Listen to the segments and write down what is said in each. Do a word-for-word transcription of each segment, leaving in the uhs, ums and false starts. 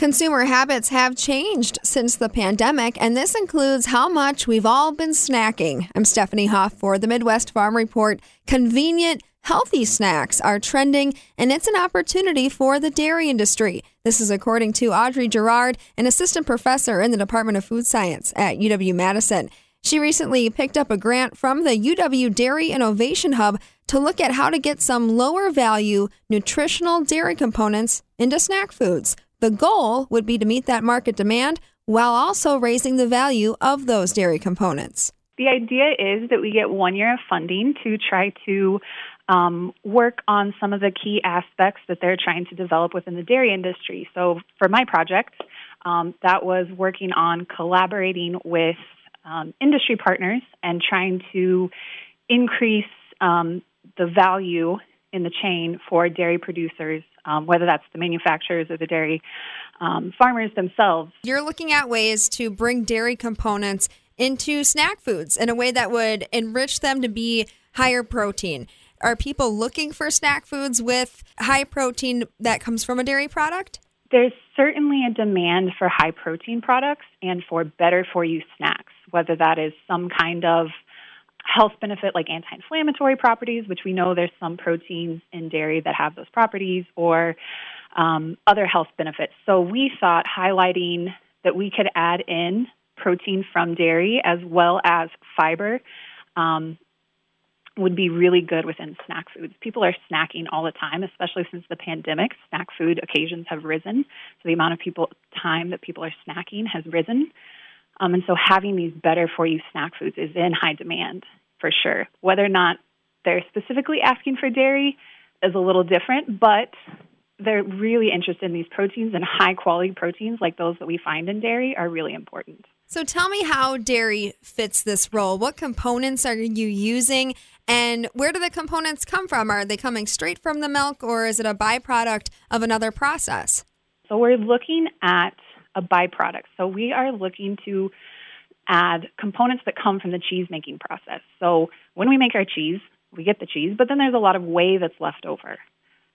Consumer habits have changed since the pandemic, and this includes how much we've all been snacking. I'm Stephanie Hoff for the Midwest Farm Report. Convenient, healthy snacks are trending, and it's an opportunity for the dairy industry. This is according to Audrey Girard, an assistant professor in the Department of Food Science at U W Madison. She recently picked up a grant from the U W Dairy Innovation Hub to look at how to get some lower value nutritional dairy components into snack foods. The goal would be to meet that market demand while also raising the value of those dairy components. The idea is that we get one year of funding to try to um, work on some of the key aspects that they're trying to develop within the dairy industry. So for my project, um, that was working on collaborating with um, industry partners and trying to increase um, the value in the chain for dairy producers, um, whether that's the manufacturers or the dairy um, farmers themselves. You're looking at ways to bring dairy components into snack foods in a way that would enrich them to be higher protein. Are people looking for snack foods with high protein that comes from a dairy product? There's certainly a demand for high protein products and for better-for-you snacks, whether that is some kind of health benefit like anti-inflammatory properties, which we know there's some proteins in dairy that have those properties, or um, other health benefits. So we thought highlighting that we could add in protein from dairy as well as fiber um, would be really good within snack foods. People are snacking all the time, especially since the pandemic. Snack food occasions have risen, so the amount of people time that people are snacking has risen. Um, and so having these better-for-you snack foods is in high demand, for sure. Whether or not they're specifically asking for dairy is a little different, but they're really interested in these proteins, and high-quality proteins like those that we find in dairy are really important. So tell me how dairy fits this role. What components are you using, and where do the components come from? Are they coming straight from the milk, or is it a byproduct of another process? So we're looking at a byproduct. So we are looking to add components that come from the cheese making process. So when we make our cheese, we get the cheese, but then there's a lot of whey that's left over.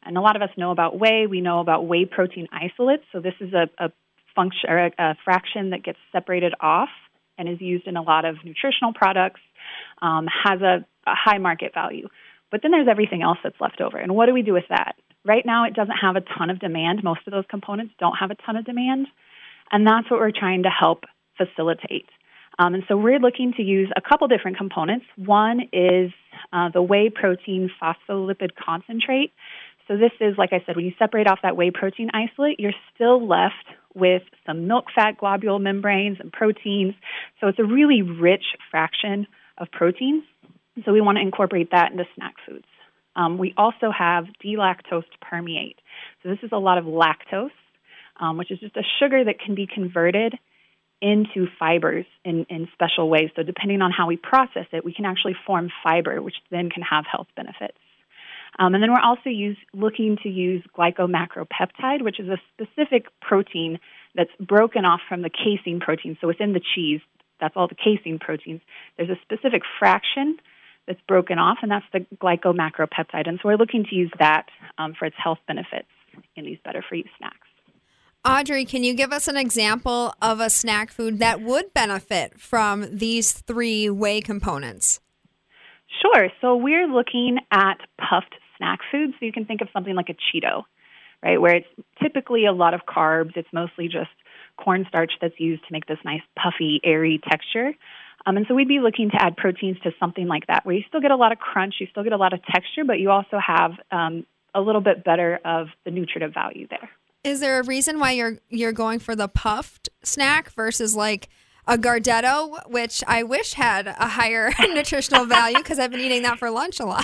And a lot of us know about whey. We know about whey protein isolates. So this is a, a function or a, a fraction that gets separated off and is used in a lot of nutritional products, um, has a, a high market value. But then there's everything else that's left over. And what do we do with that? Right now, it doesn't have a ton of demand. Most of those components don't have a ton of demand. And that's what we're trying to help facilitate. Um, and so we're looking to use a couple different components. One is uh, the whey protein phospholipid concentrate. So this is, like I said, when you separate off that whey protein isolate, you're still left with some milk fat globule membranes and proteins. So it's a really rich fraction of proteins. So we want to incorporate that into snack foods. Um, we also have delactose permeate. So this is a lot of lactose, Um, which is just a sugar that can be converted into fibers in, in special ways. So depending on how we process it, we can actually form fiber, which then can have health benefits. Um, and then we're also use, looking to use glycomacropeptide, which is a specific protein that's broken off from the casein protein. So within the cheese, that's all the casein proteins. There's a specific fraction that's broken off, and that's the glycomacropeptide. And so we're looking to use that um, for its health benefits in these better-for-you snacks. Audrey, can you give us an example of a snack food that would benefit from these three whey components? Sure. So we're looking at puffed snack foods. So you can think of something like a Cheeto, right, where it's typically a lot of carbs. It's mostly just cornstarch that's used to make this nice puffy, airy texture. Um, and so we'd be looking to add proteins to something like that, where you still get a lot of crunch, you still get a lot of texture, but you also have um, a little bit better of the nutritive value there. Is there a reason why you're you're going for the puffed snack versus like a Gardetto, which I wish had a higher nutritional value because I've been eating that for lunch a lot?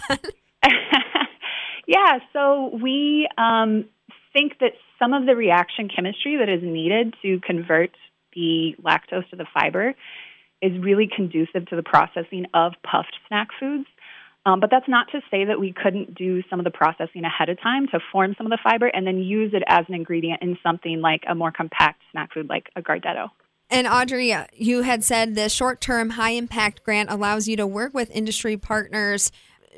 Yeah, so we um, think that some of the reaction chemistry that is needed to convert the lactose to the fiber is really conducive to the processing of puffed snack foods. Um, but that's not to say that we couldn't do some of the processing ahead of time to form some of the fiber and then use it as an ingredient in something like a more compact snack food like a Gardetto. And Audrey, you had said the short-term high-impact grant allows you to work with industry partners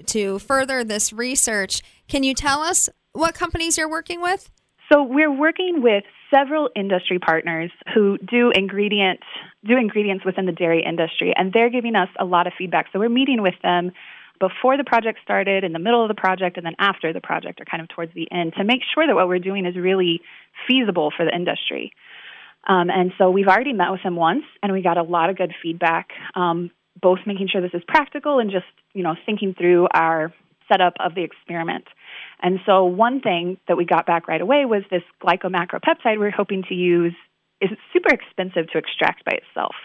to further this research. Can you tell us what companies you're working with? So we're working with several industry partners who do ingredients, do ingredients within the dairy industry, and they're giving us a lot of feedback. So we're meeting with them before the project started, in the middle of the project, and then after the project, or kind of towards the end, to make sure that what we're doing is really feasible for the industry. Um, and so we've already met with them once, and we got a lot of good feedback, um, both making sure this is practical and just, you know, thinking through our setup of the experiment. And so one thing that we got back right away was this glycomacropeptide we're hoping to use is super expensive to extract by itself.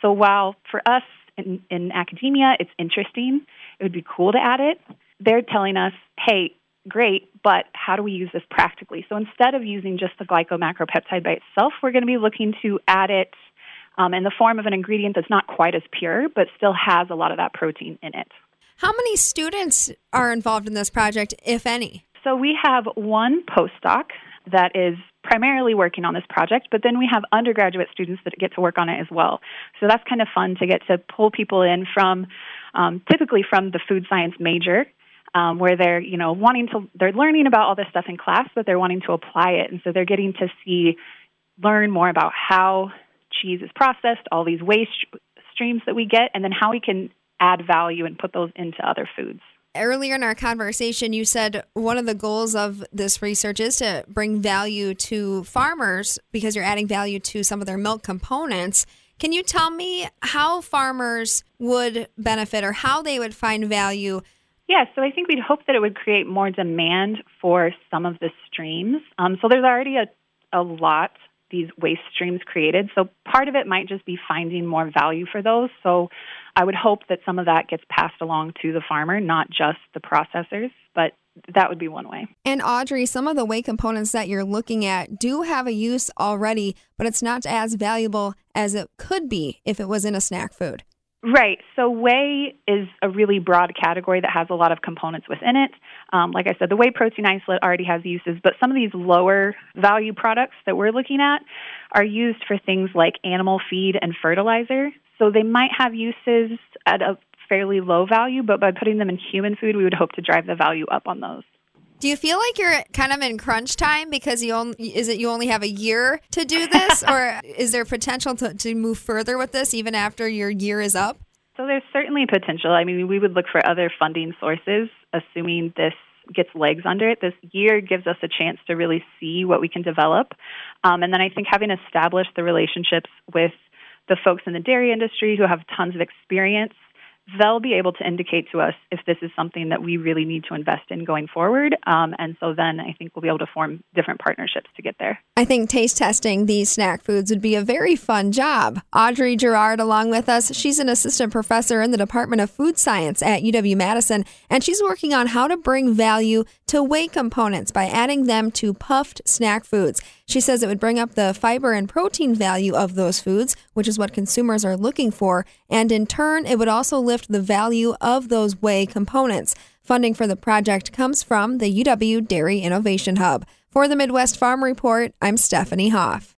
So while for us in, in academia it's interesting, it would be cool to add it, they're telling us, hey, great, but how do we use this practically? So instead of using just the glycomacropeptide by itself, we're going to be looking to add it um, in the form of an ingredient that's not quite as pure, but still has a lot of that protein in it. How many students are involved in this project, if any? So we have one postdoc that is primarily working on this project, but then we have undergraduate students that get to work on it as well. So that's kind of fun to get to pull people in from, um, typically from the food science major, um, where they're, you know, wanting to, they're learning about all this stuff in class, but they're wanting to apply it. And so they're getting to see, learn more about how cheese is processed, all these waste streams that we get, and then how we can add value and put those into other foods. Earlier in our conversation, you said one of the goals of this research is to bring value to farmers because you're adding value to some of their milk components. Can you tell me how farmers would benefit or how they would find value? Yeah, so I think we'd hope that it would create more demand for some of the streams. Um, so there's already a, a lot these waste streams created. So part of it might just be finding more value for those. So I would hope that some of that gets passed along to the farmer, not just the processors, but that would be one way. And Audrey, some of the whey components that you're looking at do have a use already, but it's not as valuable as it could be if it was in a snack food. Right. So whey is a really broad category that has a lot of components within it. Um, like I said, the whey protein isolate already has uses, but some of these lower value products that we're looking at are used for things like animal feed and fertilizer. So they might have uses at a fairly low value, but by putting them in human food, we would hope to drive the value up on those. Do you feel like you're kind of in crunch time because you only, is it you only have a year to do this, or is there potential to, to move further with this even after your year is up? So there's certainly potential. I mean, we would look for other funding sources, assuming this gets legs under it. This year gives us a chance to really see what we can develop. Um, and then I think having established the relationships with the folks in the dairy industry who have tons of experience, they'll be able to indicate to us if this is something that we really need to invest in going forward. Um, and so then I think we'll be able to form different partnerships to get there. I think taste testing these snack foods would be a very fun job. Audrey Girard along with us. She's an assistant professor in the Department of Food Science at U W Madison, and she's working on how to bring value to whey components by adding them to puffed snack foods. She says it would bring up the fiber and protein value of those foods, which is what consumers are looking for, and in turn, it would also lift the value of those whey components. Funding for the project comes from the U W Dairy Innovation Hub. For the Midwest Farm Report, I'm Stephanie Hoff.